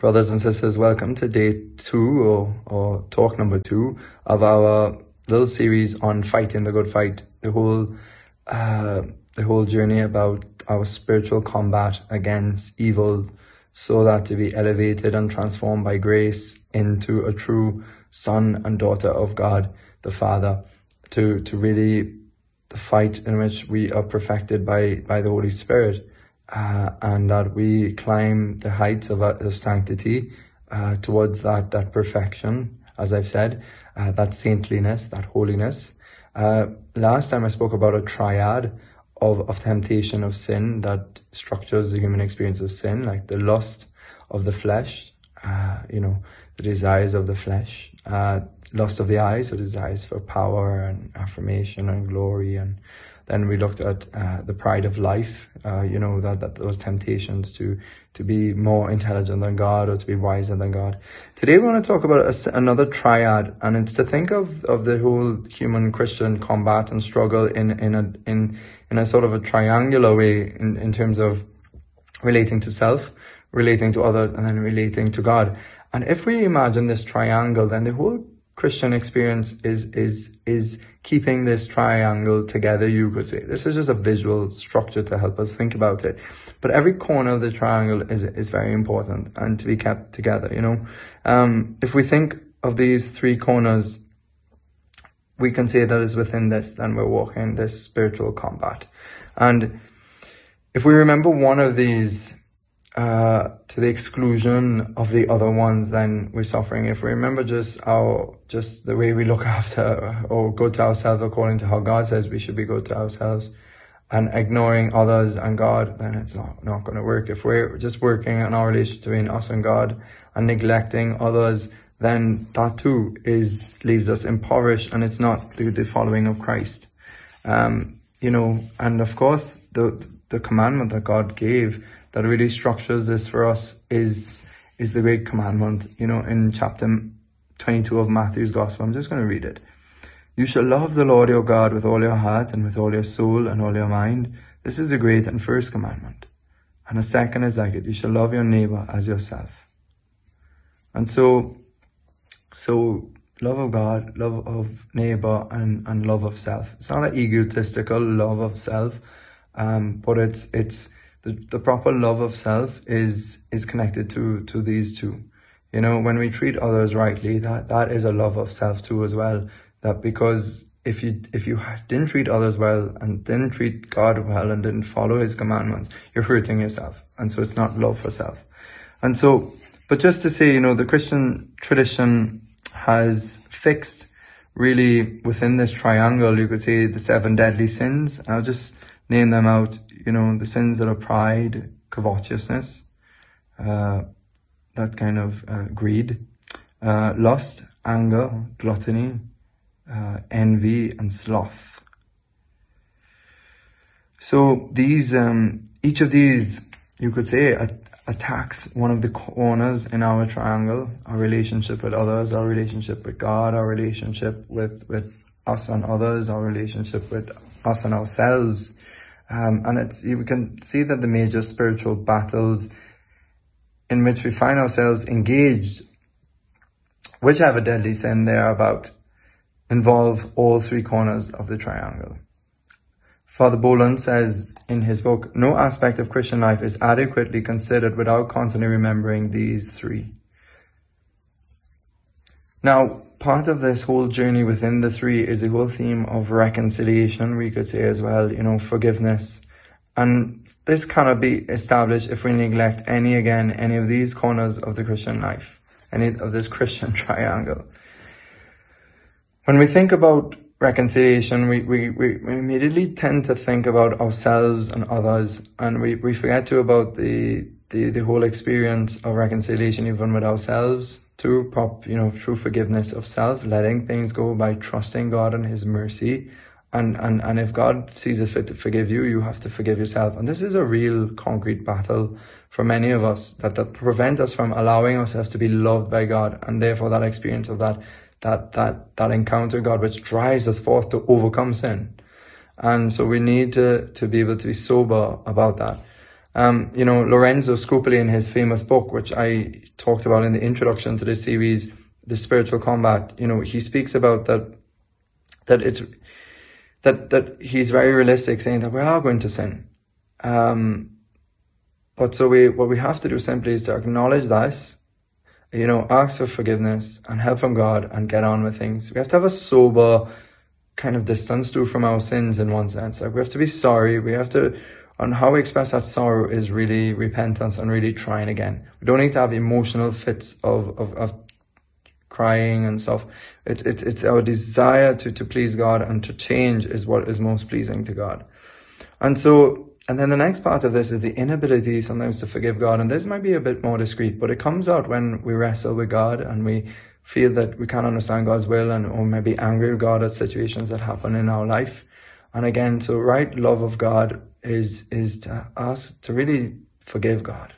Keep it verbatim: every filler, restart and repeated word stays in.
Brothers and sisters, welcome to day two or, or talk number two of our little series on fighting the good fight. The whole, uh, the whole journey about our spiritual combat against evil so that to be elevated and transformed by grace into a true son and daughter of God, the Father, to, to really the fight in which we are perfected by, by the Holy Spirit. Uh, and that we climb the heights of, of sanctity uh, towards that, that perfection, as I've said, uh, that saintliness, that holiness. Uh, last time I spoke about a triad of, of temptation of sin that structures the human experience of sin, like the lust of the flesh, uh, you know, the desires of the flesh, uh, lust of the eyes, so desires for power and affirmation and glory. And then we looked at uh, the pride of life, uh, you know, that, that those temptations to, to be more intelligent than God or to be wiser than God. Today we want to talk about a, another triad, and it's to think of, of the whole human Christian combat and struggle in, in, a, in, in a sort of a triangular way in, in terms of relating to self, relating to others, and then relating to God. And if we imagine this triangle, then the whole Christian experience is is is keeping this triangle together, you could say. This is just a visual structure to help us think about it. But every corner of the triangle is is very important and to be kept together, you know. Um, if we think of these three corners, we can say that is within this, then we're walking this spiritual combat. And if we remember one of these Uh, to the exclusion of the other ones, then we're suffering. If we remember just our, just the way we look after or go to ourselves according to how God says we should be good to ourselves, and ignoring others and God, then it's not, not going to work. If we're just working on our relationship between us and God and neglecting others, then that too is, leaves us impoverished, and it's not the, the following of Christ. Um, you know, and of course, the, the commandment that God gave that really structures this for us is is the great commandment, you know, in chapter twenty-two of Matthew's gospel. I'm just going to read it. You shall love the Lord your God with all your heart and with all your soul and all your mind. This is the great and first commandment. And a second is like it. You shall love your neighbor as yourself. And so, so love of God, love of neighbor, and, and love of self. It's not an egotistical love of self, um, but it's, it's, The, the proper love of self is is connected to to these two. You know, when we treat others rightly, that that is a love of self too as well. That because if you if you didn't treat others well and didn't treat God well and didn't follow his commandments, you're hurting yourself. And so it's not love for self. And so, but just to say, you know, the Christian tradition has fixed really within this triangle, you could say, the seven deadly sins. I'll just name them out. You know, the sins that are pride, covetousness, uh, that kind of uh, greed, uh, lust, anger, gluttony, uh, envy, and sloth. So these, um, each of these, you could say, at attacks one of the corners in our triangle: our relationship with others, our relationship with God, our relationship with with us and others, our relationship with us and ourselves. Um, and it's, we can see that the major spiritual battles in which we find ourselves engaged, whichever deadly sin they are about, involve all three corners of the triangle. Father Boland says in his book, no aspect of Christian life is adequately considered without constantly remembering these three. Now, part of this whole journey within the three is the whole theme of reconciliation, we could say as well, you know, forgiveness. And this cannot be established if we neglect any, again, any of these corners of the Christian life, any of this Christian triangle. When we think about reconciliation, we, we, we immediately tend to think about ourselves and others, and we, we forget too about the, the, the whole experience of reconciliation even with ourselves. Through, you know, true forgiveness of self, letting things go by trusting God and his mercy. And, and, and if God sees it fit to forgive you, you have to forgive yourself. And this is a real concrete battle for many of us that, that prevent us from allowing ourselves to be loved by God. And therefore that experience of that, that, that, that encounter with God, which drives us forth to overcome sin. And so we need to, to be able to be sober about that. Um, you know, Lorenzo Scupoli, in his famous book, which I talked about in the introduction to this series, The Spiritual Combat, you know, he speaks about that, that it's, that, that he's very realistic, saying that we are going to sin. Um, but so we, what we have to do simply is to acknowledge this, you know, ask for forgiveness and help from God and get on with things. We have to have a sober kind of distance too from our sins, in one sense. Like, we have to be sorry. We have to, and how we express that sorrow is really repentance and really trying again. We don't need to have emotional fits of, of, of crying and stuff. It's, it's, it's our desire to, to please God and to change is what is most pleasing to God. And so, and then the next part of this is the inability sometimes to forgive God. And this might be a bit more discreet, but it comes out when we wrestle with God and we feel that we can't understand God's will, and or maybe angry with God at situations that happen in our life. And again, so right love of God is, is to ask to really forgive God.